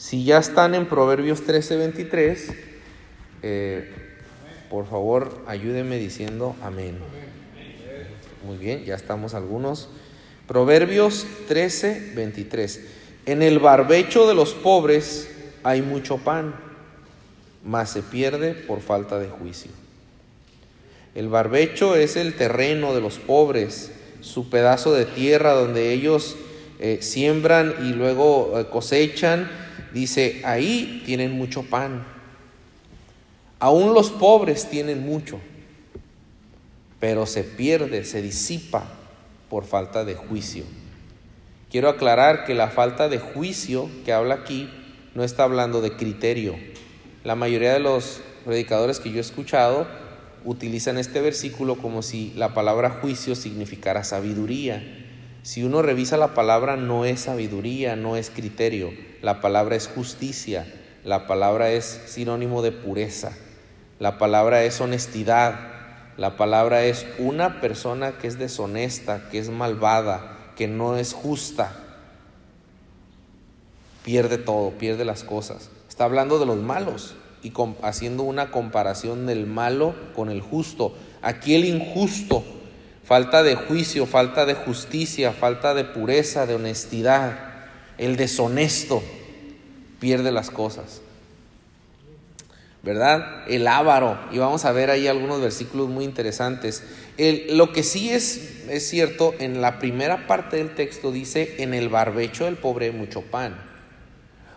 Si ya están en Proverbios 13:23, por favor ayúdenme diciendo amén. Muy bien, ya estamos algunos. Proverbios 13:23. En el barbecho de los pobres hay mucho pan, mas se pierde por falta de juicio. El barbecho es el terreno de los pobres, su pedazo de tierra donde ellos siembran y luego cosechan. Dice, ahí tienen mucho pan. Aún los pobres tienen mucho, pero se pierde, se disipa por falta de juicio. Quiero aclarar que la falta de juicio que habla aquí no está hablando de criterio. La mayoría de los predicadores que yo he escuchado utilizan este versículo como si la palabra juicio significara sabiduría. Si uno revisa la palabra, no es sabiduría, no es criterio. La palabra es justicia, la palabra es sinónimo de pureza, la palabra es honestidad. La palabra es una persona que es deshonesta, que es malvada, que no es justa. Pierde todo, pierde las cosas. Está hablando de los malos y haciendo una comparación del malo con el justo. Aquí el injusto, falta de juicio, falta de justicia, falta de pureza, de honestidad. El deshonesto pierde las cosas, ¿verdad? El avaro, y vamos a ver ahí algunos versículos muy interesantes. Lo que sí es cierto, en la primera parte del texto dice, en el barbecho del pobre hay mucho pan.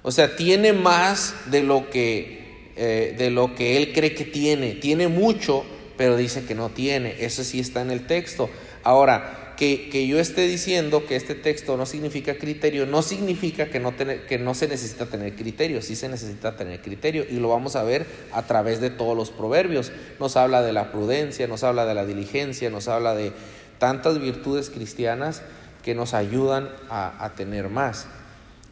O sea, tiene más de lo que él cree que tiene mucho, pero dice que no tiene. Eso sí está en el texto. Ahora, que yo esté diciendo que este texto no significa criterio, no significa que no se necesita tener criterio. Sí se necesita tener criterio, y lo vamos a ver a través de todos los proverbios. Nos habla de la prudencia, nos habla de la diligencia, nos habla de tantas virtudes cristianas que nos ayudan a tener más.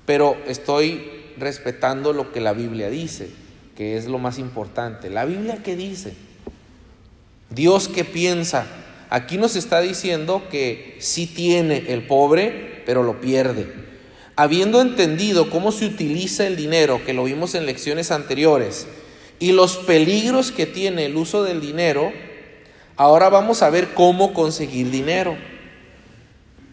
Pero estoy respetando lo que la Biblia dice, que es lo más importante. ¿La Biblia qué dice? ¿Dios qué piensa? Aquí nos está diciendo que sí tiene el pobre, pero lo pierde. Habiendo entendido cómo se utiliza el dinero, que lo vimos en lecciones anteriores, y los peligros que tiene el uso del dinero, ahora vamos a ver cómo conseguir dinero.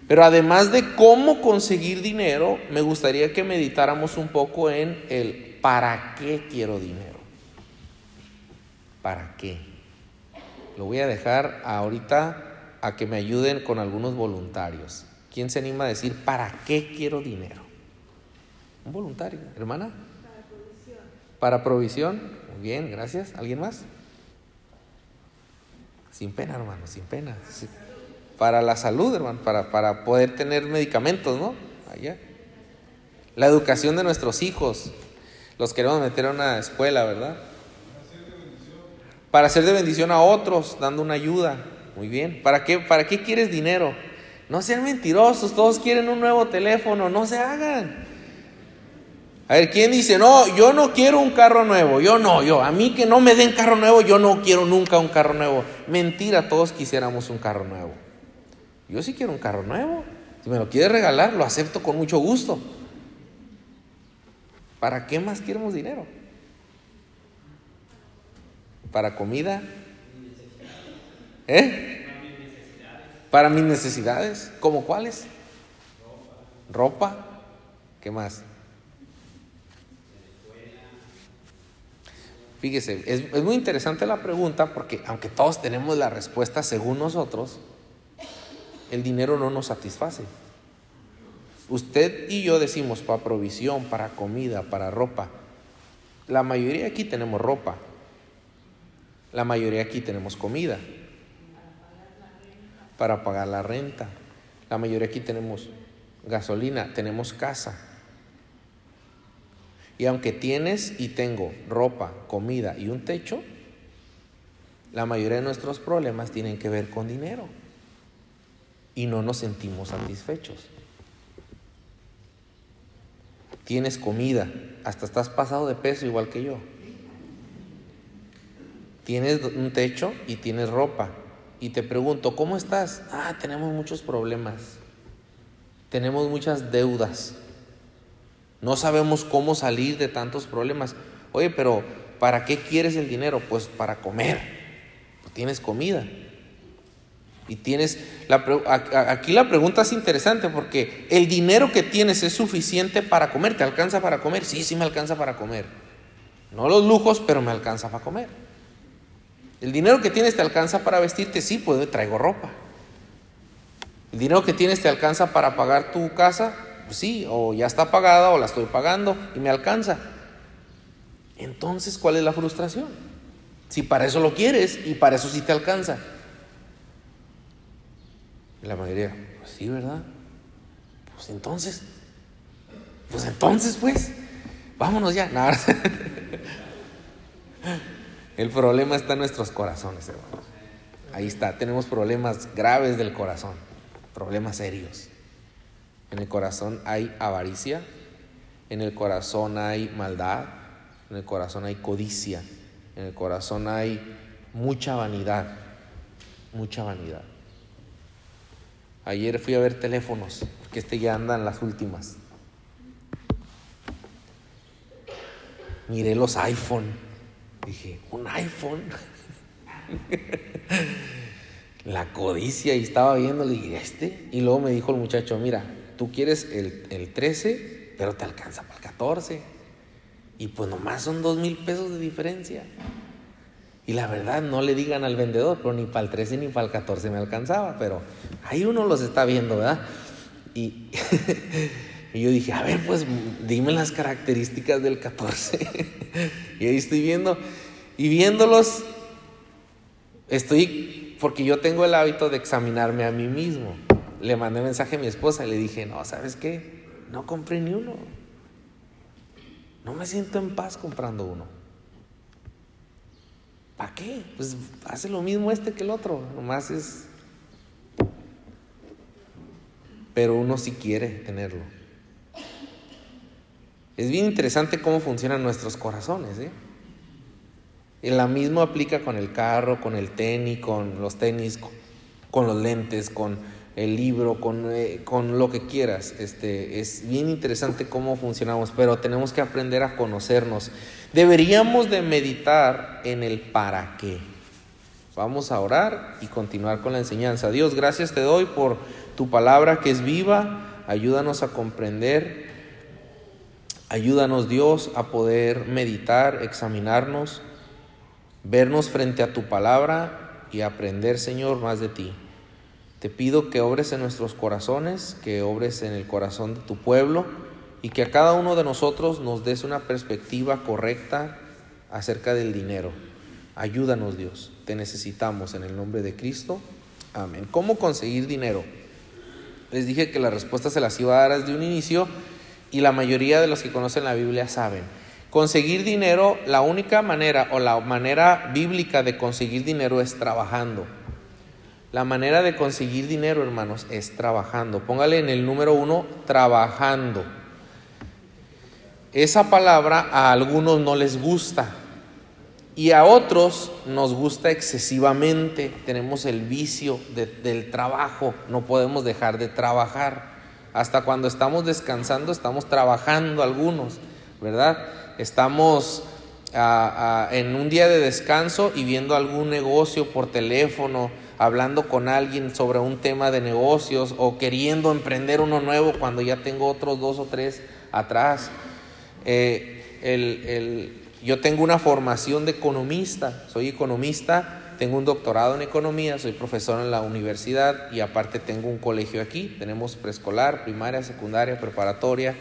Pero además de cómo conseguir dinero, me gustaría que meditáramos un poco en el ¿para qué quiero dinero? ¿Para qué? Lo voy a dejar ahorita a que me ayuden con algunos voluntarios. ¿Quién se anima a decir para qué quiero dinero? Un voluntario, hermana. Para provisión. Para provisión. Muy bien, gracias. ¿Alguien más? Sin pena, hermano, sin pena. Sí. Para la salud, hermano, para poder tener medicamentos, ¿no? Allá. La educación de nuestros hijos. Los queremos meter a una escuela, ¿verdad? Para ser de bendición a otros, dando una ayuda. Muy bien. ¿Para qué quieres dinero? No sean mentirosos, todos quieren un nuevo teléfono, no se hagan. A ver, ¿quién dice, no, yo no quiero un carro nuevo? A mí que no me den carro nuevo, yo no quiero nunca un carro nuevo. Mentira, todos quisiéramos un carro nuevo. Yo sí quiero un carro nuevo. Si me lo quieres regalar, lo acepto con mucho gusto. ¿Para qué más queremos dinero? ¿Para comida? Para mis necesidades. ¿Cómo cuáles? Ropa. ¿Qué más? Fíjese, es muy interesante la pregunta, porque aunque todos tenemos la respuesta según nosotros, el dinero no nos satisface. Usted y yo decimos para provisión, para comida, para ropa. La mayoría aquí tenemos ropa. La mayoría aquí tenemos comida para pagar la renta. La mayoría aquí tenemos gasolina, tenemos casa. Y aunque tienes y tengo ropa, comida y un techo, la mayoría de nuestros problemas tienen que ver con dinero. Y no nos sentimos satisfechos. Tienes comida, hasta estás pasado de peso igual que yo. Tienes un techo y tienes ropa. Y te pregunto, ¿cómo estás? Tenemos muchos problemas. Tenemos muchas deudas. No sabemos cómo salir de tantos problemas. Oye, pero ¿para qué quieres el dinero? Pues para comer. Pues tienes comida. Y tienes aquí la pregunta es interesante porque el dinero que tienes es suficiente para comer. ¿Te alcanza para comer? Sí, sí me alcanza para comer. No los lujos, pero me alcanza para comer. ¿El dinero que tienes te alcanza para vestirte? Sí, pues traigo ropa. ¿El dinero que tienes te alcanza para pagar tu casa? Pues sí, o ya está pagada o la estoy pagando y me alcanza. Entonces, ¿cuál es la frustración? Si para eso lo quieres y para eso sí te alcanza. La mayoría, pues sí, ¿verdad? Pues entonces, vámonos ya. Nada. El problema está en nuestros corazones, hermanos. Ahí está, tenemos problemas graves del corazón, problemas serios. En el corazón hay avaricia, en el corazón hay maldad, en el corazón hay codicia, en el corazón hay mucha vanidad. Ayer fui a ver teléfonos, porque ya andan las últimas. Miré los iPhone, dije, ¿un iPhone? La codicia, y estaba viéndole, y y luego me dijo el muchacho, mira, tú quieres el 13, pero te alcanza para el 14, y pues nomás son $2,000 de diferencia, y la verdad no le digan al vendedor, pero ni para el 13 ni para el 14 me alcanzaba, pero ahí uno los está viendo, ¿verdad? Y y yo dije, a ver, pues dime las características del 14. Y ahí estoy viéndolos, porque yo tengo el hábito de examinarme a mí mismo. Le mandé mensaje a mi esposa y le dije, no, ¿sabes qué? No compré ni uno. No me siento en paz comprando uno. ¿Para qué? Pues hace lo mismo que el otro, nomás es... Pero uno sí quiere tenerlo. Es bien interesante cómo funcionan nuestros corazones, ¿eh? Y la misma aplica con el carro, con el tenis, con los tenis, con los lentes, con el libro, con lo que quieras. Es bien interesante cómo funcionamos, pero tenemos que aprender a conocernos. Deberíamos de meditar en el para qué. Vamos a orar y continuar con la enseñanza. Dios, gracias te doy por tu palabra que es viva. Ayúdanos a comprender. Ayúdanos, Dios, a poder meditar, examinarnos, vernos frente a tu palabra y aprender, Señor, más de ti. Te pido que obres en nuestros corazones, que obres en el corazón de tu pueblo y que a cada uno de nosotros nos des una perspectiva correcta acerca del dinero. Ayúdanos, Dios. Te necesitamos en el nombre de Cristo. Amén. ¿Cómo conseguir dinero? Les dije que la respuesta se las iba a dar desde un inicio y la mayoría de los que conocen la Biblia saben. Conseguir dinero, la única manera o la manera bíblica de conseguir dinero es trabajando. La manera de conseguir dinero, hermanos, es trabajando. Póngale en el número 1, trabajando. Esa palabra a algunos no les gusta y a otros nos gusta excesivamente. Tenemos el vicio del trabajo, no podemos dejar de trabajar. Hasta cuando estamos descansando, estamos trabajando algunos, ¿verdad? Estamos en un día de descanso y viendo algún negocio por teléfono, hablando con alguien sobre un tema de negocios o queriendo emprender uno nuevo cuando ya tengo otros 2 o 3 atrás. Yo tengo una formación de economista, soy economista, tengo un doctorado en economía, soy profesor en la universidad y aparte tengo un colegio aquí, tenemos preescolar, primaria, secundaria, preparatoria.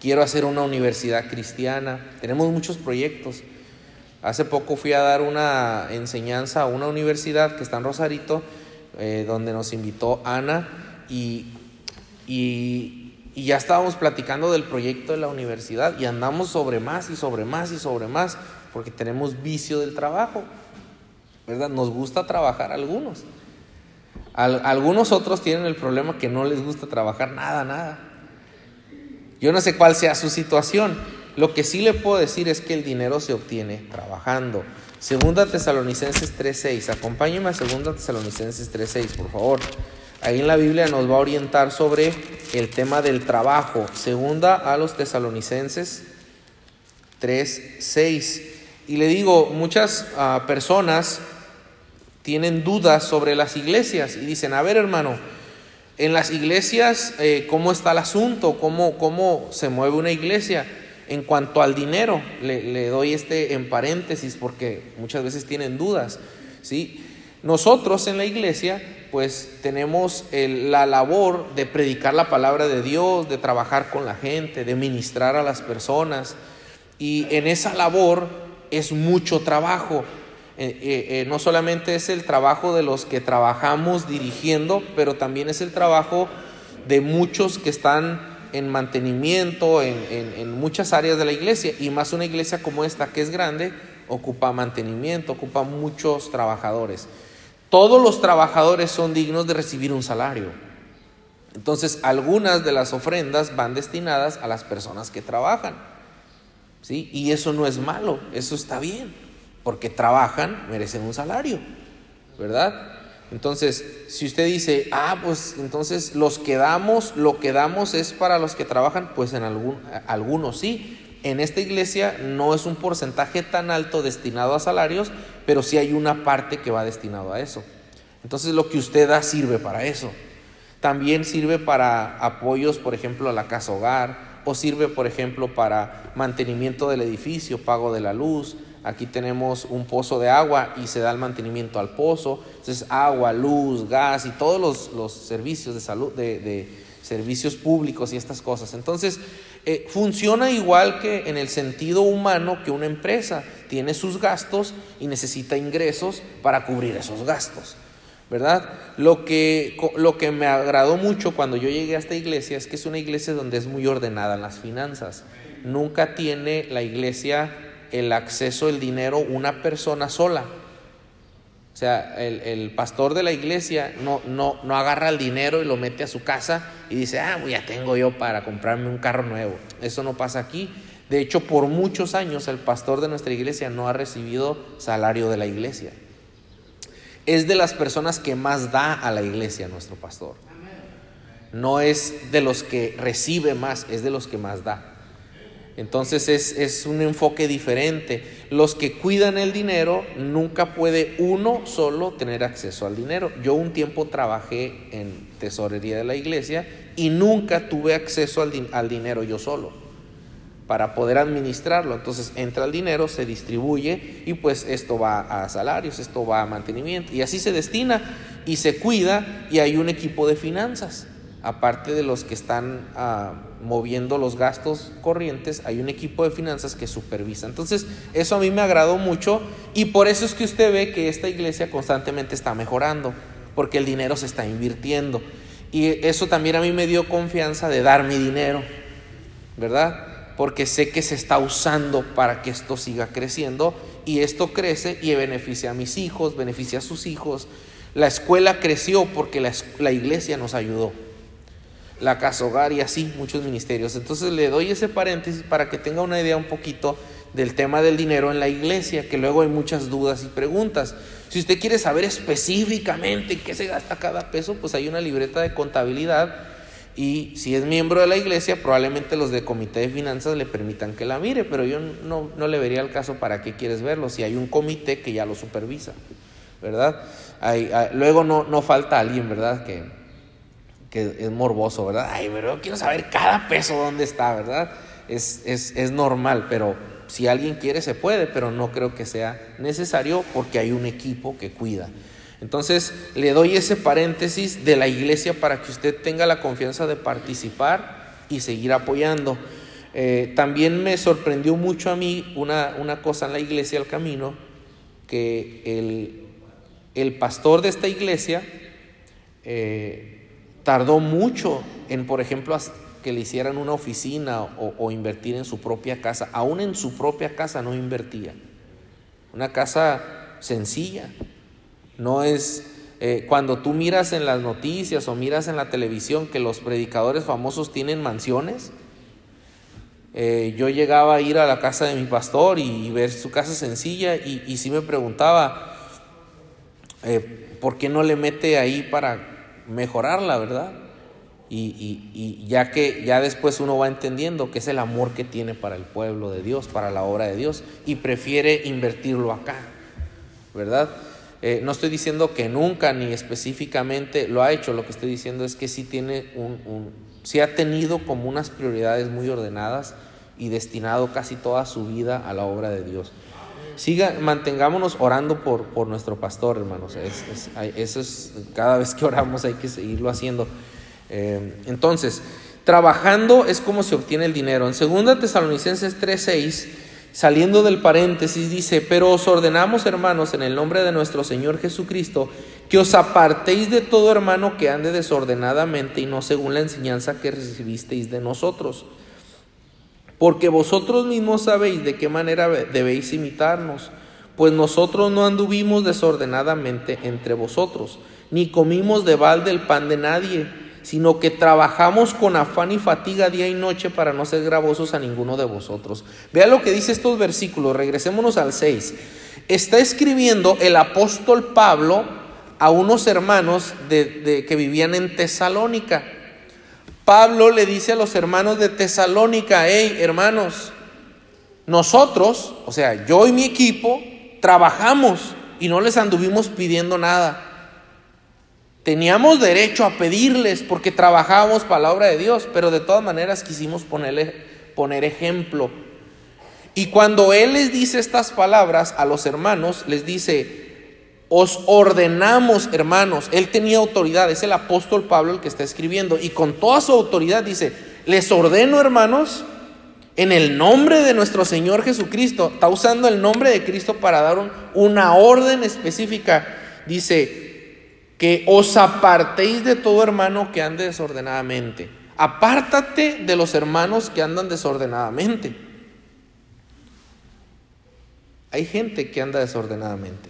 Quiero hacer una universidad cristiana. Tenemos muchos proyectos. Hace poco fui a dar una enseñanza a una universidad que está en Rosarito, donde nos invitó Ana, y ya estábamos platicando del proyecto de la universidad y andamos sobre más, porque tenemos vicio del trabajo, ¿verdad? Nos gusta trabajar algunos. Algunos otros tienen el problema que no les gusta trabajar nada. Yo no sé cuál sea su situación. Lo que sí le puedo decir es que el dinero se obtiene trabajando. Segunda Tesalonicenses 3:6. Acompáñenme a Segunda Tesalonicenses 3:6, por favor. Ahí en la Biblia nos va a orientar sobre el tema del trabajo. Segunda a los Tesalonicenses 3:6. Y le digo, muchas personas tienen dudas sobre las iglesias y dicen, a ver, hermano, en las iglesias, ¿cómo está el asunto? ¿Cómo se mueve una iglesia? En cuanto al dinero, le doy en paréntesis porque muchas veces tienen dudas, ¿sí? Nosotros en la iglesia, pues tenemos la labor de predicar la palabra de Dios, de trabajar con la gente, de ministrar a las personas. Y en esa labor es mucho trabajo. No solamente es el trabajo de los que trabajamos dirigiendo, pero también es el trabajo de muchos que están en mantenimiento, en muchas áreas de la iglesia. Y más una iglesia como esta, que es grande, ocupa mantenimiento, ocupa muchos trabajadores. Todos los trabajadores son dignos de recibir un salario. Entonces, algunas de las ofrendas van destinadas a las personas que trabajan, ¿sí? Y eso no es malo, eso está bien, porque trabajan, merecen un salario, ¿verdad? Entonces, si usted dice, pues entonces lo que damos es para los que trabajan, pues en algunos sí. En esta iglesia no es un porcentaje tan alto destinado a salarios, pero sí hay una parte que va destinado a eso. Entonces, lo que usted da sirve para eso. También sirve para apoyos, por ejemplo, a la casa hogar, o sirve, por ejemplo, para mantenimiento del edificio, pago de la luz. Aquí tenemos un pozo de agua y se da el mantenimiento al pozo. Entonces, agua, luz, gas y todos los servicios de salud, de servicios públicos y estas cosas. Entonces, funciona igual que en el sentido humano, que una empresa tiene sus gastos y necesita ingresos para cubrir esos gastos, ¿verdad? Lo que me agradó mucho cuando yo llegué a esta iglesia es que es una iglesia donde es muy ordenada en las finanzas. Nunca tiene la iglesia el acceso, el dinero, una persona sola. O sea, el pastor de la iglesia no agarra el dinero y lo mete a su casa y dice, pues ya tengo yo para comprarme un carro nuevo. Eso no pasa aquí. De hecho, por muchos años el pastor de nuestra iglesia no ha recibido salario de la iglesia. Es de las personas que más da a la iglesia nuestro pastor. No es de los que recibe más, es de los que más da. Entonces es un enfoque diferente. Los que cuidan el dinero, nunca puede uno solo tener acceso al dinero. Yo un tiempo trabajé en tesorería de la iglesia y nunca tuve acceso al dinero yo solo para poder administrarlo. Entonces entra el dinero, se distribuye y pues esto va a salarios, esto va a mantenimiento y así se destina y se cuida, y hay un equipo de finanzas. Aparte de los que están moviendo los gastos corrientes, hay un equipo de finanzas que supervisa. Entonces, eso a mí me agradó mucho, y por eso es que usted ve que esta iglesia constantemente está mejorando, porque el dinero se está invirtiendo. Y eso también a mí me dio confianza de dar mi dinero, ¿verdad? Porque sé que se está usando para que esto siga creciendo, y esto crece y beneficia a mis hijos, beneficia a sus hijos. La escuela creció porque la iglesia nos ayudó. La casa hogar y así muchos ministerios. Entonces le doy ese paréntesis para que tenga una idea un poquito del tema del dinero en la iglesia, que luego hay muchas dudas y preguntas. Si usted quiere saber específicamente qué se gasta cada peso, pues hay una libreta de contabilidad, y si es miembro de la iglesia, probablemente los de comité de finanzas le permitan que la mire, pero yo no le vería el caso. ¿Para qué quieres verlo? Si hay un comité que ya lo supervisa, ¿verdad? Luego no falta alguien, ¿verdad?, que es morboso, ¿verdad? Pero yo quiero saber cada peso dónde está, ¿verdad? Es normal, pero si alguien quiere se puede, pero no creo que sea necesario porque hay un equipo que cuida. Entonces, le doy ese paréntesis de la iglesia para que usted tenga la confianza de participar y seguir apoyando. También me sorprendió mucho a mí una cosa en la iglesia, el camino, que el pastor de esta iglesia tardó mucho en, por ejemplo, que le hicieran una oficina o invertir en su propia casa. Aún en su propia casa no invertía. Una casa sencilla. No es cuando tú miras en las noticias o miras en la televisión que los predicadores famosos tienen mansiones. Yo llegaba a ir a la casa de mi pastor y ver su casa sencilla y sí me preguntaba, ¿por qué no le mete ahí para mejorarla, ¿verdad? Y ya que ya después uno va entendiendo que es el amor que tiene para el pueblo de Dios, para la obra de Dios, y prefiere invertirlo acá, ¿verdad? No estoy diciendo que nunca ni específicamente lo ha hecho. Lo que estoy diciendo es que sí tiene sí ha tenido como unas prioridades muy ordenadas y destinado casi toda su vida a la obra de Dios. Mantengámonos orando por nuestro pastor, hermanos. Eso es, cada vez que oramos hay que seguirlo haciendo. Entonces, trabajando es como se obtiene el dinero. En Segunda Tesalonicenses 3:6, saliendo del paréntesis, dice: pero os ordenamos, hermanos, en el nombre de nuestro Señor Jesucristo, que os apartéis de todo hermano que ande desordenadamente y no según la enseñanza que recibisteis de nosotros, porque vosotros mismos sabéis de qué manera debéis imitarnos, pues nosotros no anduvimos desordenadamente entre vosotros, ni comimos de balde el pan de nadie, sino que trabajamos con afán y fatiga día y noche para no ser gravosos a ninguno de vosotros. Vean lo que dice estos versículos, regresémonos al 6. Está escribiendo el apóstol Pablo a unos hermanos que vivían en Tesalónica. Pablo le dice a los hermanos de Tesalónica: hey, hermanos, nosotros, o sea, yo y mi equipo, trabajamos y no les anduvimos pidiendo nada. Teníamos derecho a pedirles porque trabajábamos para la obra de Dios, pero de todas maneras quisimos poner ejemplo. Y cuando él les dice estas palabras a los hermanos, les dice: os ordenamos, hermanos. Él tenía autoridad, es el apóstol Pablo el que está escribiendo, y con toda su autoridad dice: les ordeno, hermanos, en el nombre de nuestro Señor Jesucristo. Está usando el nombre de Cristo para dar una orden específica. Dice que os apartéis de todo hermano que ande desordenadamente. Apártate de los hermanos que andan desordenadamente. Hay gente que anda desordenadamente.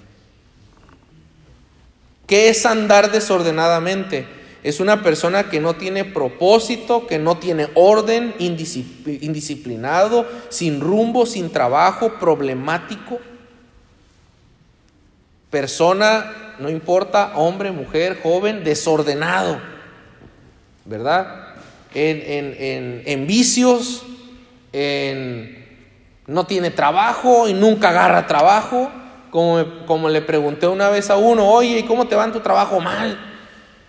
¿Qué es andar desordenadamente? Es una persona que no tiene propósito, que no tiene orden, indisciplinado, sin rumbo, sin trabajo, problemático. Persona, no importa, hombre, mujer, joven, desordenado, ¿verdad? En vicios, no tiene trabajo y nunca agarra trabajo. Como le pregunté una vez a uno: oye, ¿y cómo te va en tu trabajo? Mal,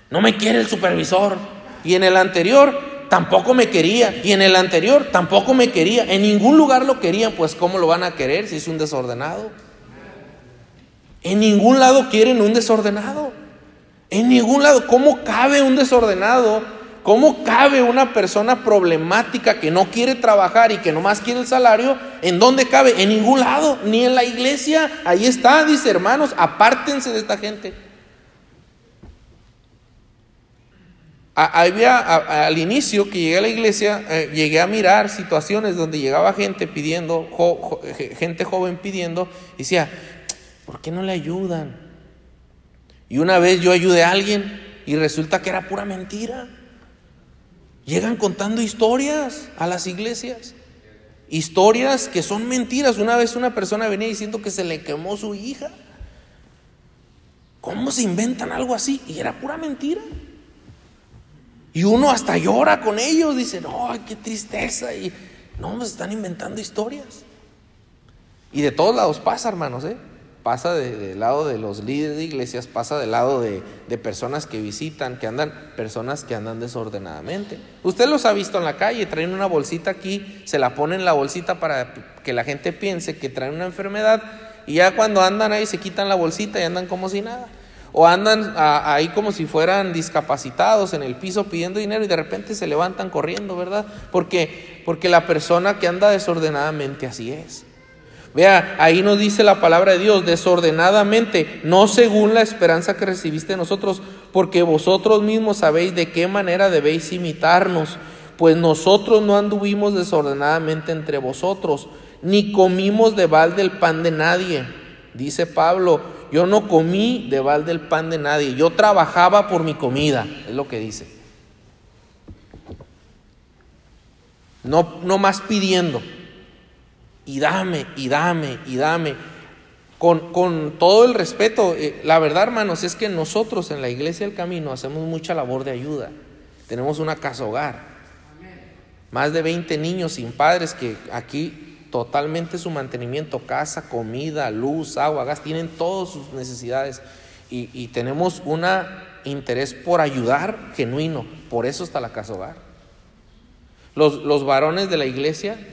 no me quiere el supervisor. Y en el anterior tampoco me quería, y en el anterior tampoco me quería. En ningún lugar lo querían, pues ¿cómo lo van a querer si es un desordenado? En ningún lado quieren un desordenado. En ningún lado. ¿Cómo cabe un desordenado? ¿Cómo cabe una persona problemática que no quiere trabajar y que nomás quiere el salario? ¿En dónde cabe? En ningún lado. Ni en la iglesia. Ahí está, dice: hermanos, apártense de esta gente. Al inicio que llegué a la iglesia, llegué a mirar situaciones donde llegaba gente pidiendo, gente joven pidiendo, y decía: ¿por qué no le ayudan? Y una vez yo ayudé a alguien y resulta que era pura mentira. Llegan contando historias a las iglesias, historias que son mentiras. Una vez una persona venía diciendo que se le quemó su hija. ¿Cómo se inventan algo así? Y era pura mentira. Y uno hasta llora con ellos, dice: no, qué tristeza. Y no, se están inventando historias. Y de todos lados pasa, hermanos, Pasa del lado de los líderes de iglesias, pasa del lado de personas que visitan, personas que andan desordenadamente. Usted los ha visto en la calle, traen una bolsita aquí, se la ponen en la bolsita para que la gente piense que traen una enfermedad, y ya cuando andan ahí se quitan la bolsita y andan como si nada. O andan ahí como si fueran discapacitados en el piso pidiendo dinero, y de repente se levantan corriendo, ¿verdad? Porque la persona que anda desordenadamente así es. Vea, ahí nos dice la palabra de Dios: desordenadamente, no según la esperanza que recibiste de nosotros, porque vosotros mismos sabéis de qué manera debéis imitarnos, pues nosotros no anduvimos desordenadamente entre vosotros, ni comimos de balde el pan de nadie. Dice Pablo: yo no comí de balde el pan de nadie, yo trabajaba por mi comida, es lo que dice. No más pidiendo. Y dame. con todo el respeto, la verdad, hermanos, es que nosotros en la Iglesia del Camino hacemos mucha labor de ayuda. Tenemos una casa hogar, más de 20 niños sin padres que aquí totalmente su mantenimiento, casa, comida, luz, agua, gas, tienen todas sus necesidades. Y tenemos un interés por ayudar genuino, por eso está la casa hogar. Los varones de la iglesia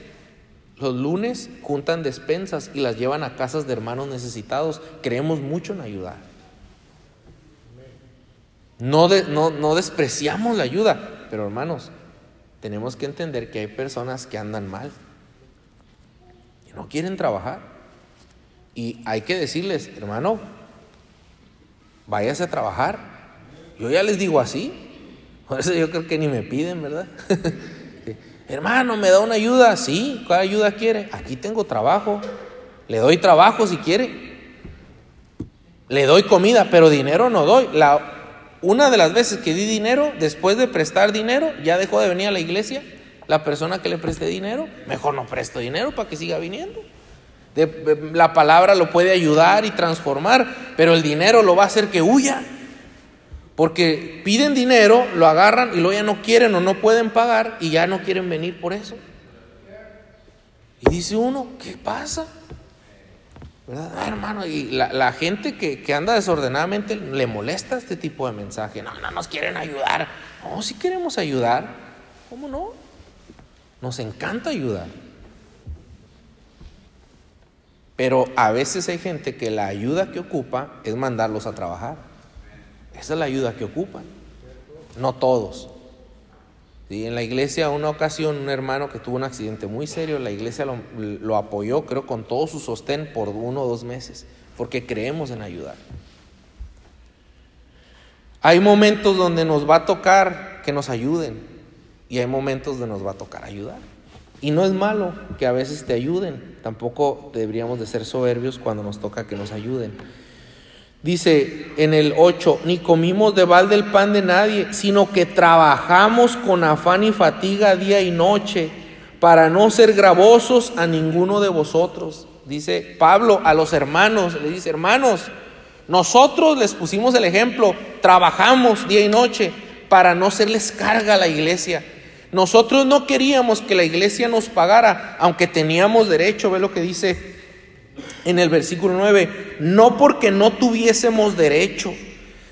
los lunes juntan despensas y las llevan a casas de hermanos necesitados. Creemos mucho en ayudar. No despreciamos la ayuda, pero hermanos, tenemos que entender que hay personas que andan mal y no quieren trabajar. Y hay que decirles, hermano, váyase a trabajar. Yo ya les digo así. Por eso yo creo que ni me piden, ¿verdad? Hermano, ¿me da una ayuda? Sí, ¿cuál ayuda quiere? Aquí tengo trabajo. Le doy trabajo si quiere. Le doy comida, pero dinero no doy. Una de las veces que di dinero, después de prestar dinero, ya dejó de venir a la iglesia. La persona que le presté dinero, mejor no presto dinero para que siga viniendo. La palabra lo puede ayudar y transformar, pero el dinero lo va a hacer que huya, porque piden dinero, lo agarran y luego ya no quieren o no pueden pagar y ya no quieren venir por eso. Y dice uno, ¿qué pasa? ¿Verdad? Ah, hermano, y la gente que anda desordenadamente le molesta este tipo de mensaje. No nos quieren ayudar. No, sí queremos ayudar. ¿Cómo no? Nos encanta ayudar. Pero a veces hay gente que la ayuda que ocupa es mandarlos a trabajar. Esa es la ayuda que ocupan. No todos. Sí, en la iglesia, una ocasión, un hermano que tuvo un accidente muy serio, la iglesia lo apoyó, creo, con todo su sostén por 1 o 2 meses, porque creemos en ayudar. Hay momentos donde nos va a tocar que nos ayuden y hay momentos donde nos va a tocar ayudar. Y no es malo que a veces te ayuden. Tampoco deberíamos de ser soberbios cuando nos toca que nos ayuden. Dice en el 8, ni comimos de balde el pan de nadie, sino que trabajamos con afán y fatiga día y noche para no ser gravosos a ninguno de vosotros. Dice Pablo a los hermanos, le dice, hermanos, nosotros les pusimos el ejemplo, trabajamos día y noche para no serles carga a la iglesia. Nosotros no queríamos que la iglesia nos pagara, aunque teníamos derecho. Ve lo que dice en el versículo 9. No porque no tuviésemos derecho,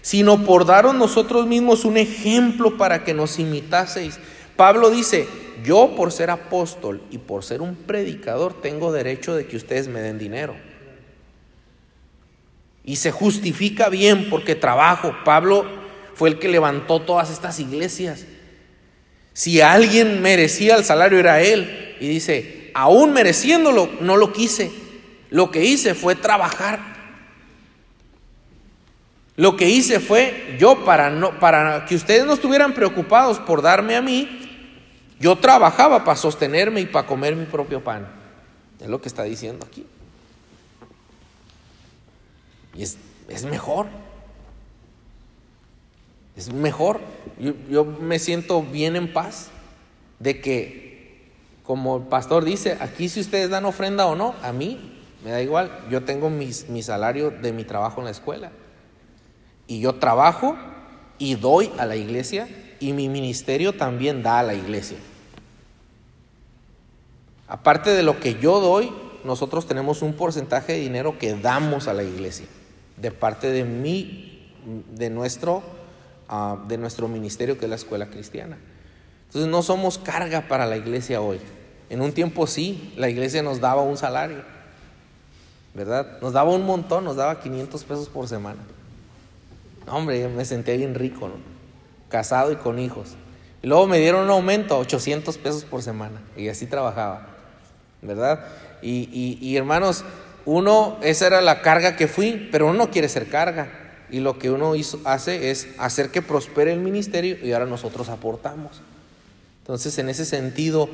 sino por daros nosotros mismos un ejemplo para que nos imitaseis. Pablo dice, yo por ser apóstol y por ser un predicador tengo derecho de que ustedes me den dinero. Y se justifica bien porque trabajo. Pablo fue el que levantó todas estas iglesias. Si alguien merecía el salario era él. Y dice, aún mereciéndolo, no lo quise. Lo que hice fue trabajar. Lo que hice fue, yo para que ustedes no estuvieran preocupados por darme a mí, yo trabajaba para sostenerme y para comer mi propio pan. Es lo que está diciendo aquí. Y es mejor. Es mejor. Yo me siento bien en paz de que, como el pastor dice, aquí si ustedes dan ofrenda o no, a mí me da igual. Yo tengo mi salario de mi trabajo en la escuela. Y yo trabajo y doy a la iglesia y mi ministerio también da a la iglesia. Aparte de lo que yo doy, nosotros tenemos un porcentaje de dinero que damos a la iglesia de parte de nuestro ministerio, que es la escuela cristiana. Entonces no somos carga para la iglesia hoy. En un tiempo sí, la iglesia nos daba un salario, ¿verdad? Nos daba un montón, nos daba 500 pesos por semana. Hombre, me sentía bien rico, ¿no? Casado y con hijos. Y luego me dieron un aumento a 800 pesos por semana y así trabajaba, ¿verdad? Y hermanos, esa era la carga que fui, pero uno no quiere ser carga. Y lo que uno hace es hacer que prospere el ministerio y ahora nosotros aportamos. Entonces, en ese sentido,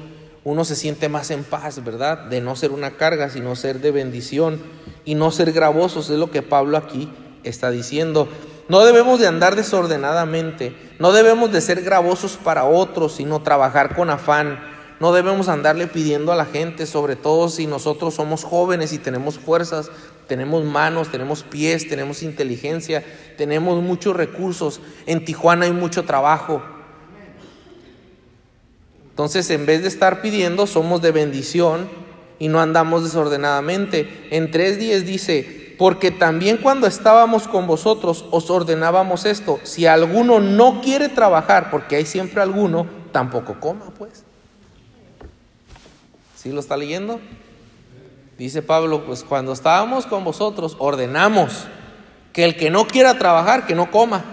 uno se siente más en paz, ¿verdad? De no ser una carga, sino ser de bendición y no ser gravosos. Es lo que Pablo aquí está diciendo. No debemos de andar desordenadamente, no debemos de ser gravosos para otros, sino trabajar con afán, No debemos andarle pidiendo a la gente, sobre todo si nosotros somos jóvenes y tenemos fuerzas, tenemos manos, tenemos pies, tenemos inteligencia, tenemos muchos recursos. En Tijuana hay mucho trabajo. Entonces, en vez de estar pidiendo, somos de bendición y no andamos desordenadamente. En 3:10 dice, porque también cuando estábamos con vosotros os ordenábamos esto, si alguno no quiere trabajar, porque hay siempre alguno, tampoco coma, pues. ¿Sí lo está leyendo? Dice Pablo, pues cuando estábamos con vosotros ordenamos que el que no quiera trabajar, que no coma.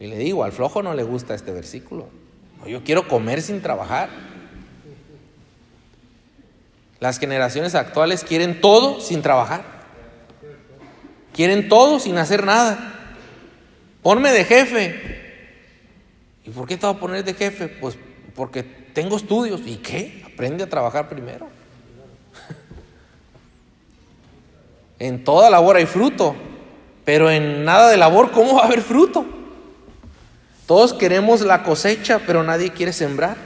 Y le digo, al flojo no le gusta este versículo. No, yo quiero comer sin trabajar. Las generaciones actuales quieren todo sin trabajar. Quieren todo sin hacer nada. Ponme de jefe. ¿Y por qué te vas a poner de jefe? Pues porque tengo estudios. ¿Y qué? Aprende a trabajar primero. En toda labor hay fruto, pero en nada de labor, ¿cómo va a haber fruto? Todos queremos la cosecha, pero nadie quiere sembrar.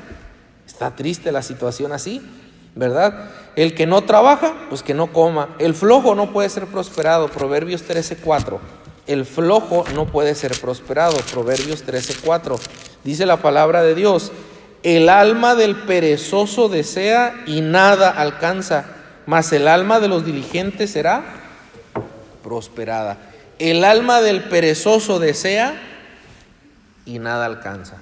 Está triste la situación así, ¿verdad? El que no trabaja, pues que no coma. El flojo no puede ser prosperado. Proverbios 13:4. El flojo no puede ser prosperado. Proverbios 13:4. Dice la palabra de Dios: el alma del perezoso desea y nada alcanza, mas el alma de los diligentes será prosperada. El alma del perezoso desea y nada alcanza.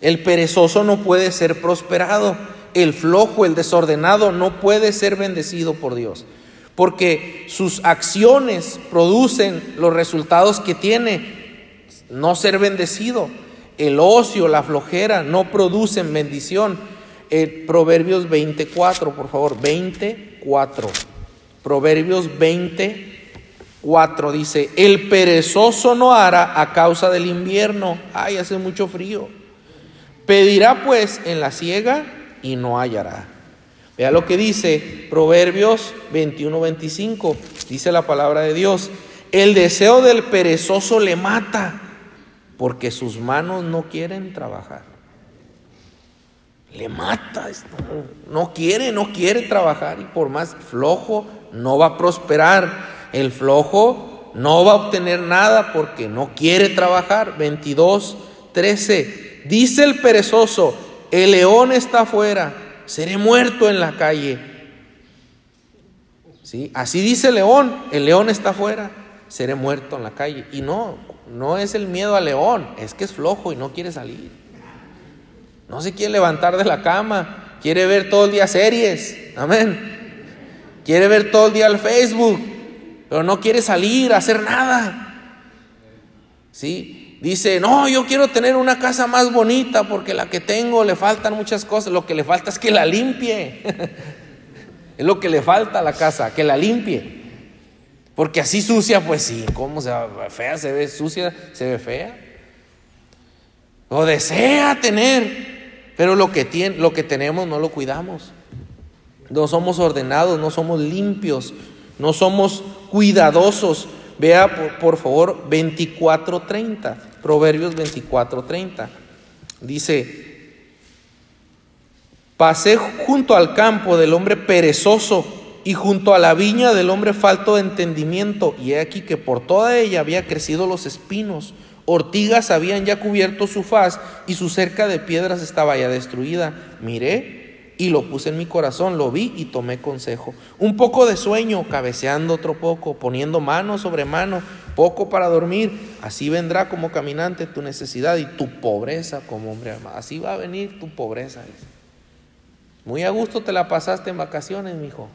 El perezoso no puede ser prosperado. El flojo, el desordenado, no puede ser bendecido por Dios, porque sus acciones producen los resultados que tiene. No ser bendecido. El ocio, la flojera no producen bendición. Proverbios 24, por favor, 24. Proverbios 24 dice, el perezoso no hará a causa del invierno. Ay, hace mucho frío. Pedirá pues en la siega y no hallará. Vea lo que dice Proverbios 21:25. Dice la palabra de Dios: el deseo del perezoso le mata, porque sus manos no quieren trabajar. Le mata, no quiere trabajar, y por más flojo no va a prosperar. El flojo no va a obtener nada porque no quiere trabajar. 22:13. Dice el perezoso: el león está afuera, seré muerto en la calle. ¿Sí? Así dice el león está afuera, seré muerto en la calle. Y no es el miedo al león, es que es flojo y no quiere salir. No se quiere levantar de la cama, quiere ver todo el día series, amén. Quiere ver todo el día el Facebook, pero no quiere salir a hacer nada. ¿Sí? Dice, no, yo quiero tener una casa más bonita porque la que tengo le faltan muchas cosas. Lo que le falta es que la limpie. Es lo que le falta a la casa, que la limpie. Porque así sucia, pues sí, ¿cómo se ve? Fea se ve, sucia se ve fea. Lo desea tener, pero lo que tenemos no lo cuidamos. No somos ordenados, no somos limpios, no somos cuidadosos. Vea, por favor, 24:30. Proverbios 24:30. Dice, pasé junto al campo del hombre perezoso y junto a la viña del hombre falto de entendimiento, y he aquí que por toda ella había crecido los espinos, ortigas habían ya cubierto su faz, y su cerca de piedras estaba ya destruida. Miré y lo puse en mi corazón, lo vi y tomé consejo. Un poco de sueño, cabeceando otro poco, poniendo mano sobre mano, poco para dormir. Así vendrá como caminante tu necesidad y tu pobreza como hombre armado. Así va a venir tu pobreza. Muy a gusto te la pasaste en vacaciones, mijo.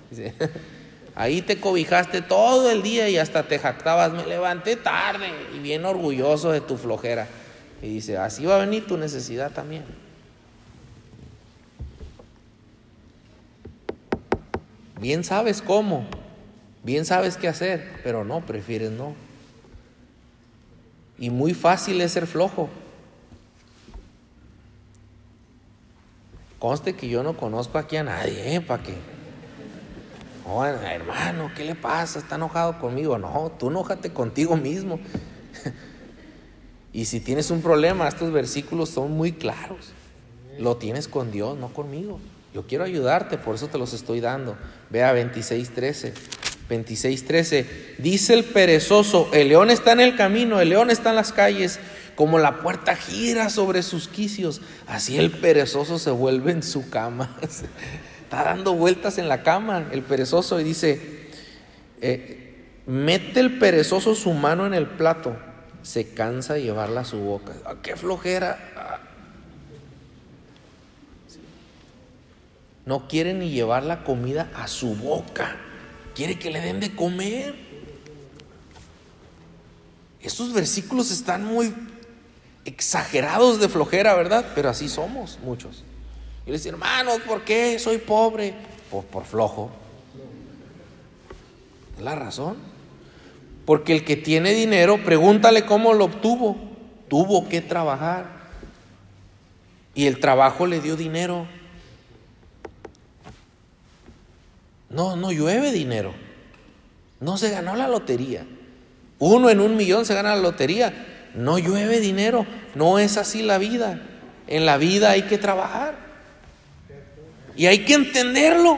Ahí te cobijaste todo el día y hasta te jactabas, me levanté tarde, y bien orgulloso de tu flojera. Y dice, así va a venir tu necesidad también. Bien sabes cómo, bien sabes qué hacer, pero no, prefieres no. Y muy fácil es ser flojo. Conste que yo no conozco aquí a nadie, ¿para qué? Oh, hermano, ¿qué le pasa? ¿Está enojado conmigo? No, tú enójate contigo mismo. Y si tienes un problema, estos versículos son muy claros. Lo tienes con Dios, no conmigo. Yo quiero ayudarte, por eso te los estoy dando. Vea 26:13. 26:13 dice el perezoso: el león está en el camino, el león está en las calles, como la puerta gira sobre sus quicios, así el perezoso se vuelve en su cama. Está dando vueltas en la cama el perezoso. Y dice: mete el perezoso su mano en el plato, se cansa de llevarla a su boca. ¡Ah, qué flojera! ¡Ah! No quiere ni llevar la comida a su boca, quiere que le den de comer. Estos versículos están muy exagerados de flojera, ¿verdad? Pero así somos muchos. Y les dicen: hermanos, ¿por qué soy pobre? Por flojo. Es la razón. Porque el que tiene dinero, pregúntale cómo lo obtuvo. Tuvo que trabajar. Y el trabajo le dio dinero. No llueve dinero. No se ganó la lotería. 1 en 1,000,000 se gana la lotería. No llueve dinero. No es así la vida. En la vida hay que trabajar. Y hay que entenderlo.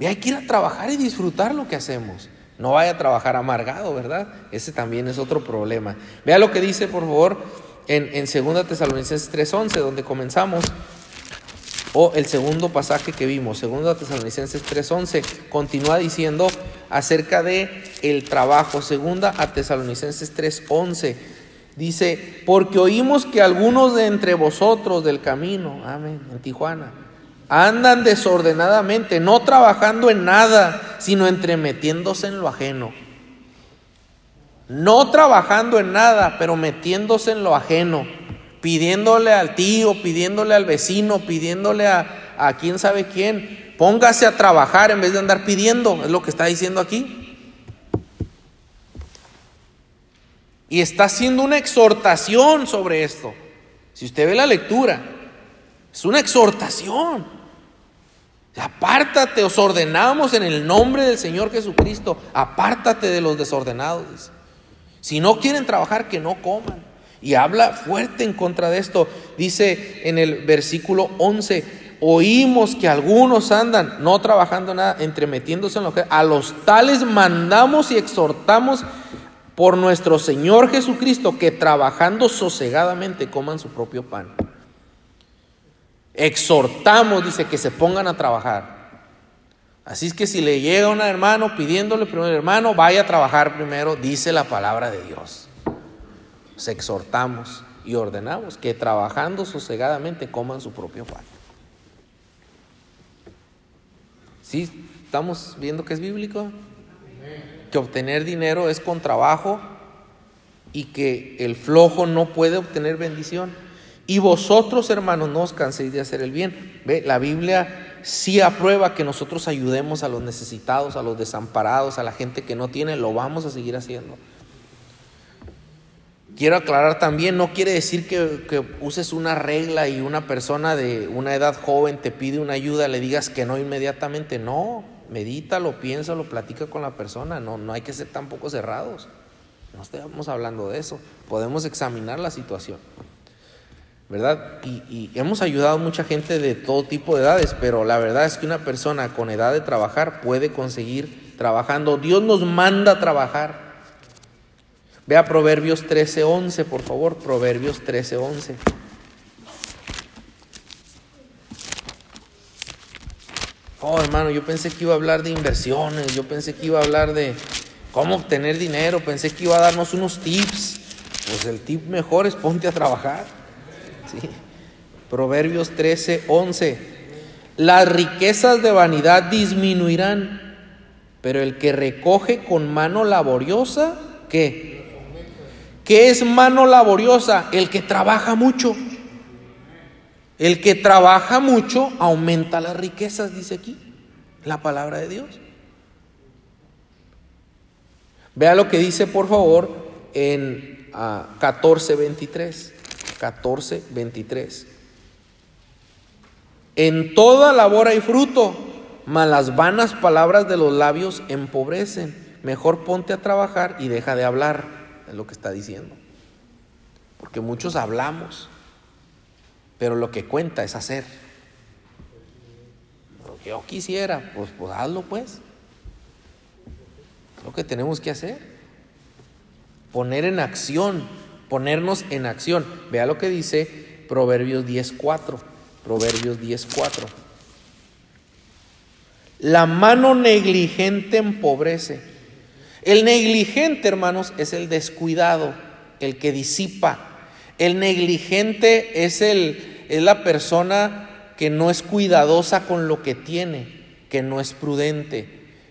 Y hay que ir a trabajar y disfrutar lo que hacemos. No vaya a trabajar amargado, ¿verdad? Ese también es otro problema. Vea lo que dice, por favor, en Segunda Tesalonicenses 3:11, donde comenzamos. O el segundo pasaje que vimos, 2 Tesalonicenses 3:11, continúa diciendo acerca de el trabajo. 2 Tesalonicenses 3:11 dice: porque oímos que algunos de entre vosotros del camino, amén, en Tijuana, andan desordenadamente, no trabajando en nada, sino entremetiéndose en lo ajeno. No trabajando en nada, pero metiéndose en lo ajeno. Pidiéndole al tío, pidiéndole al vecino, pidiéndole a quién sabe quién. Póngase a trabajar en vez de andar pidiendo, es lo que está diciendo aquí. Y está haciendo una exhortación sobre esto. Si usted ve la lectura, es una exhortación. Apártate, os ordenamos en el nombre del Señor Jesucristo, apártate de los desordenados. Si no quieren trabajar, que no coman. Y habla fuerte en contra de esto. Dice en el versículo 11: oímos que algunos andan, no trabajando nada, entremetiéndose en lo que... A los tales mandamos y exhortamos por nuestro Señor Jesucristo, que trabajando sosegadamente coman su propio pan. Exhortamos, dice, que se pongan a trabajar. Así es que si le llega un hermano pidiéndole, primero, hermano, vaya a trabajar primero, dice la palabra de Dios. Nos exhortamos y ordenamos que trabajando sosegadamente coman su propio pan. ¿Sí? ¿Estamos viendo que es bíblico? Que obtener dinero es con trabajo y que el flojo no puede obtener bendición. Y vosotros, hermanos, no os canséis de hacer el bien. Ve, la Biblia sí aprueba que nosotros ayudemos a los necesitados, a los desamparados, a la gente que no tiene. Lo vamos a seguir haciendo. Quiero aclarar también, no quiere decir que uses una regla y una persona de una edad joven te pide una ayuda, le digas que no inmediatamente. No, medítalo, piénsalo, platica con la persona. No hay que ser tampoco cerrados. No estamos hablando de eso. Podemos examinar la situación, ¿verdad? Y hemos ayudado a mucha gente de todo tipo de edades, pero la verdad es que una persona con edad de trabajar puede conseguir trabajando. Dios nos manda a trabajar. Vea Proverbios 13:11, por favor, Proverbios 13:11. Oh, hermano, yo pensé que iba a hablar de inversiones, yo pensé que iba a hablar de cómo obtener dinero, pensé que iba a darnos unos tips. Pues el tip mejor es ponte a trabajar. Sí. Proverbios 13:11. Las riquezas de vanidad disminuirán, pero el que recoge con mano laboriosa, ¿qué? ¿Qué es mano laboriosa? El que trabaja mucho. El que trabaja mucho aumenta las riquezas, dice aquí la palabra de Dios. Vea lo que dice, por favor, en 14:23. 14:23. En toda labor hay fruto, mas las vanas palabras de los labios empobrecen. Mejor ponte a trabajar y deja de hablar. Es lo que está diciendo. porque muchos hablamos, pero lo que cuenta es hacer. Lo que yo quisiera, pues hazlo pues. Lo que tenemos que hacer, poner en acción, ponernos en acción. Vea lo que dice Proverbios 10:4. Proverbios 10:4. La mano negligente empobrece. El negligente, hermanos, es el descuidado, el que disipa. El negligente es la persona que no es cuidadosa con lo que tiene, que no es prudente,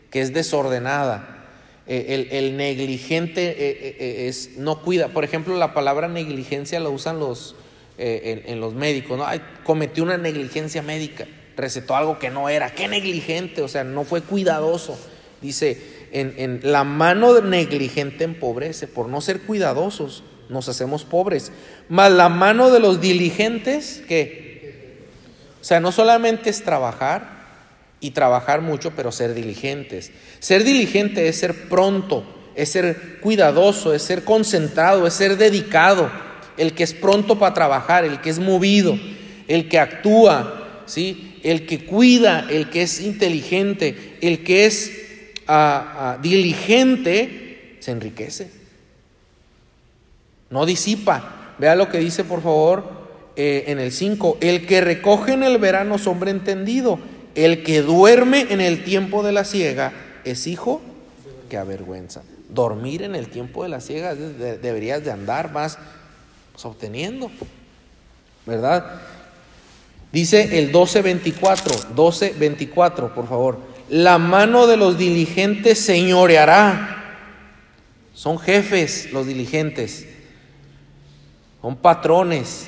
que es desordenada. El negligente es no cuida. Por ejemplo, la palabra negligencia la usan los en los médicos, ¿no? Ay, cometió una negligencia médica, recetó algo que no era. ¡Qué negligente! O sea, no fue cuidadoso. Dice, en la mano negligente empobrece. Por no ser cuidadosos nos hacemos pobres. Mas la mano de los diligentes, ¿qué? O sea, no solamente es trabajar y trabajar mucho, pero ser diligentes. Ser diligente es ser pronto, es ser cuidadoso, es ser concentrado, es ser dedicado. El que es pronto para trabajar, el que es movido, el que actúa, ¿sí? El que cuida, el que es inteligente, el que es diligente, se enriquece. No disipa. Vea lo que dice, por favor, en el 5. El que recoge en el verano es hombre entendido. El que duerme en el tiempo de la siega es hijo que avergüenza. Dormir en el tiempo de la siega deberías de andar más obteniendo, ¿verdad? Dice el 12:24, 12:24, por favor. La mano de los diligentes señoreará. Son jefes los diligentes, son patrones.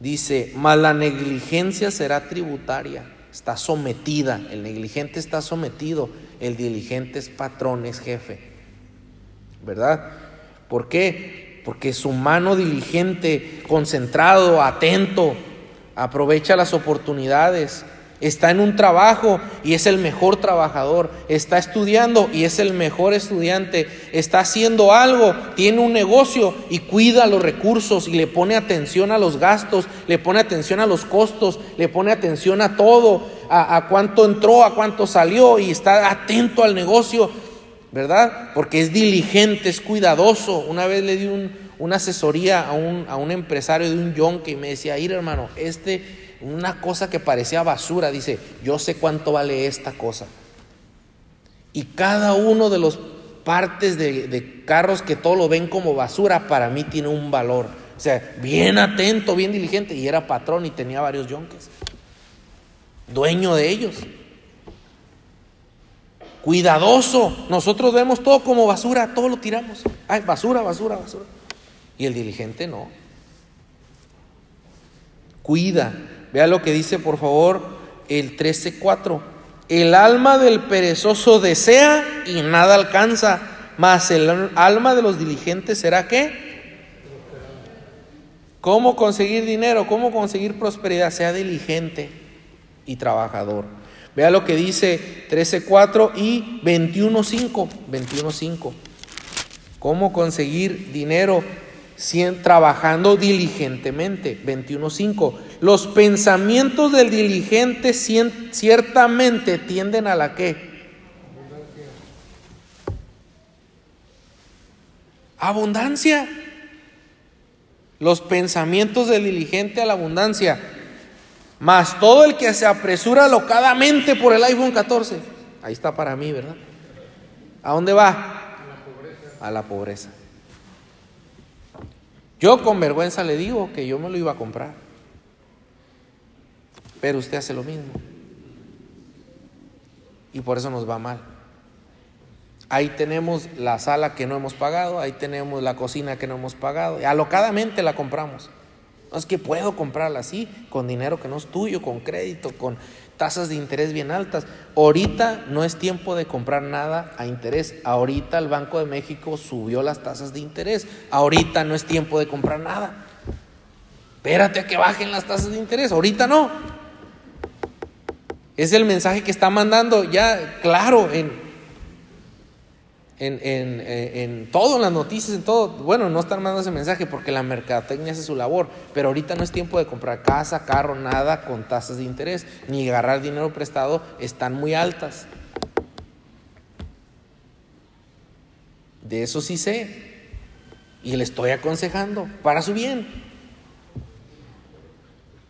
Dice, mas la negligencia será tributaria. Está sometida, el negligente está sometido, el diligente es patrón, es jefe, ¿verdad? ¿Por qué? Porque su mano diligente, concentrado, atento, aprovecha las oportunidades, está en un trabajo y es el mejor trabajador, está estudiando y es el mejor estudiante, está haciendo algo, tiene un negocio y cuida los recursos y le pone atención a los gastos, le pone atención a los costos, le pone atención a todo, a cuánto entró, a cuánto salió, y está atento al negocio, ¿verdad? Porque es diligente, es cuidadoso. Una vez le di una asesoría a un empresario de un yonque y me decía, ir hermano, una cosa que parecía basura, dice, yo sé cuánto vale esta cosa. Y cada uno de los partes de carros que todos lo ven como basura, para mí tiene un valor. O sea, bien atento, bien diligente. Y era patrón y tenía varios yonques, dueño de ellos. Cuidadoso. Nosotros vemos todo como basura, todo lo tiramos. Ay, basura, basura, basura. Y el diligente no. Cuida. Vea lo que dice, por favor, el 13:4. El alma del perezoso desea y nada alcanza, mas el alma de los diligentes será ¿qué? ¿Cómo conseguir dinero? ¿Cómo conseguir prosperidad? Sea diligente y trabajador. Vea lo que dice 13:4 y 21:5. 21:5. ¿Cómo conseguir dinero? Trabajando diligentemente. 21:5. Los pensamientos del diligente ciertamente tienden a la ¿qué? Abundancia. Los pensamientos del diligente a la abundancia. Mas todo el que se apresura locadamente por el iPhone 14. Ahí está para mí, ¿verdad? ¿A dónde va? A la pobreza. Yo con vergüenza le digo que yo me lo iba a comprar, pero usted hace lo mismo y por eso nos va mal. Ahí tenemos la sala que no hemos pagado, ahí tenemos la cocina que no hemos pagado, y alocadamente la compramos. No es que puedo comprarla así, con dinero que no es tuyo, con crédito, con tasas de interés bien altas. Ahorita no es tiempo de comprar nada a interés. Ahorita el Banco de México subió las tasas de interés. Ahorita no es tiempo de comprar nada. Espérate a que bajen las tasas de interés. Ahorita no. Es el mensaje que está mandando ya claro en en todo, en las noticias, en todo. Bueno, no están mandando ese mensaje porque la mercadotecnia hace su labor, pero ahorita no es tiempo de comprar casa, carro, nada con tasas de interés, ni agarrar dinero prestado, están muy altas. De eso sí sé y le estoy aconsejando para su bien.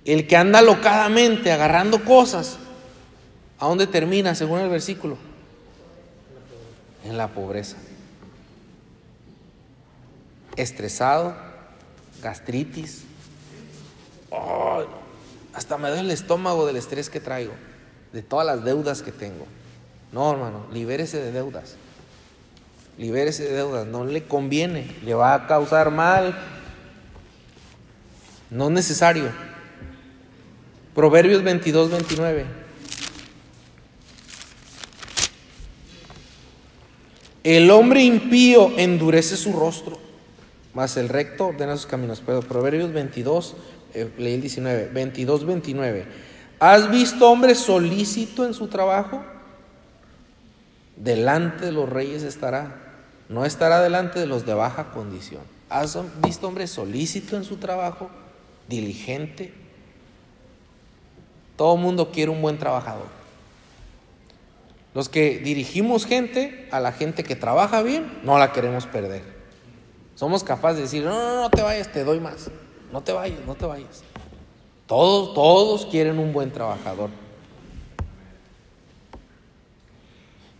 El que anda locadamente agarrando cosas, ¿a dónde termina según el versículo? En la pobreza. Estresado, gastritis. Oh, hasta me duele el estómago del estrés que traigo, de todas las deudas que tengo. No, hermano, libérese de deudas. Libérese de deudas, no le conviene, le va a causar mal, no es necesario. Proverbios 22, 29. El hombre impío endurece su rostro, mas el recto ordena sus caminos. Pero Proverbios 22, leí el 19, 22, 29. ¿Has visto hombre solícito en su trabajo? Delante de los reyes estará, no estará delante de los de baja condición. ¿Has visto hombre solícito en su trabajo? Diligente. Todo mundo quiere un buen trabajador. Los que dirigimos gente, a la gente que trabaja bien, no la queremos perder. Somos capaces de decir, no te vayas, te doy más. No te vayas. Todos quieren un buen trabajador.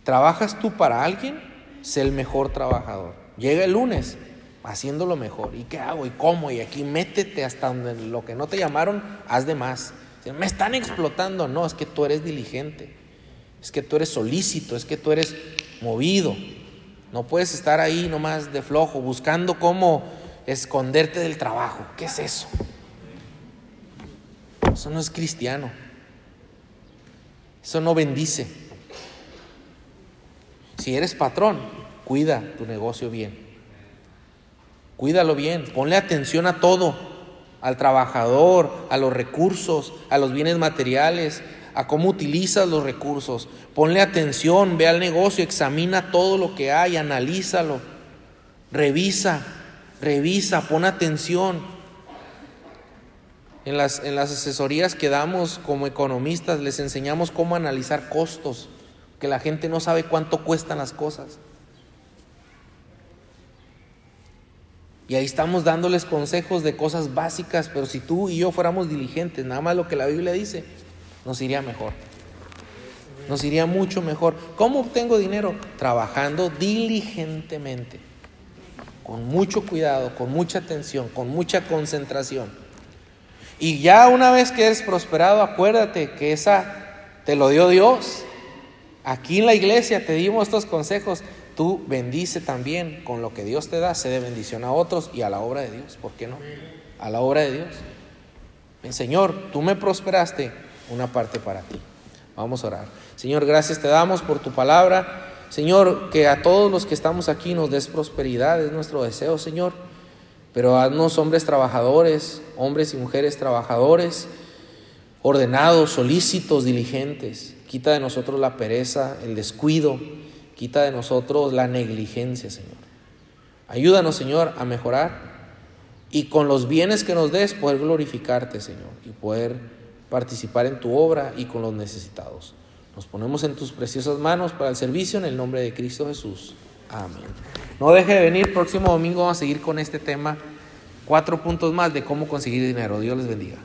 ¿Trabajas tú para alguien? Sé el mejor trabajador. Llega el lunes haciendo lo mejor. ¿Y qué hago? ¿Y cómo? Y aquí métete hasta donde lo que no te llamaron, haz de más. Me están explotando. No, es que tú eres diligente. Es que tú eres solícito. Es que tú eres movido. No puedes estar ahí nomás de flojo, buscando cómo esconderte del trabajo. ¿Qué es eso? Eso no es cristiano. Eso no bendice. Si eres patrón, cuida tu negocio bien. Cuídalo bien, ponle atención a todo, al trabajador, a los recursos, a los bienes materiales, a cómo utilizas los recursos. Ponle atención, ve al negocio, examina todo lo que hay, analízalo, revisa, pon atención. En las asesorías que damos como economistas les enseñamos cómo analizar costos. Que la gente no sabe cuánto cuestan las cosas. Y ahí estamos dándoles consejos de cosas básicas, pero si tú y yo fuéramos diligentes, nada más lo que la Biblia dice, nos iría mejor. Nos iría mucho mejor. ¿Cómo obtengo dinero? Trabajando diligentemente, con mucho cuidado, con mucha atención, con mucha concentración. Y ya una vez que eres prosperado, acuérdate que esa te lo dio Dios. Aquí en la iglesia te dimos estos consejos. Tú bendice también con lo que Dios te da. Sé de bendición a otros y a la obra de Dios. ¿Por qué no? A la obra de Dios. Señor, tú me prosperaste, una parte para ti. Vamos a orar. Señor, gracias te damos por tu palabra. Señor, que a todos los que estamos aquí nos des prosperidad. Es nuestro deseo, Señor. Pero haznos hombres trabajadores, hombres y mujeres trabajadores, ordenados, solícitos, diligentes. Quita de nosotros la pereza, el descuido. Quita de nosotros la negligencia, Señor. Ayúdanos, Señor, a mejorar y con los bienes que nos des poder glorificarte, Señor, y poder participar en tu obra y con los necesitados. Nos ponemos en tus preciosas manos para el servicio en el nombre de Cristo Jesús. Amén. No deje de venir. Próximo domingo vamos a seguir con este tema. 4 puntos más de cómo conseguir dinero. Dios les bendiga.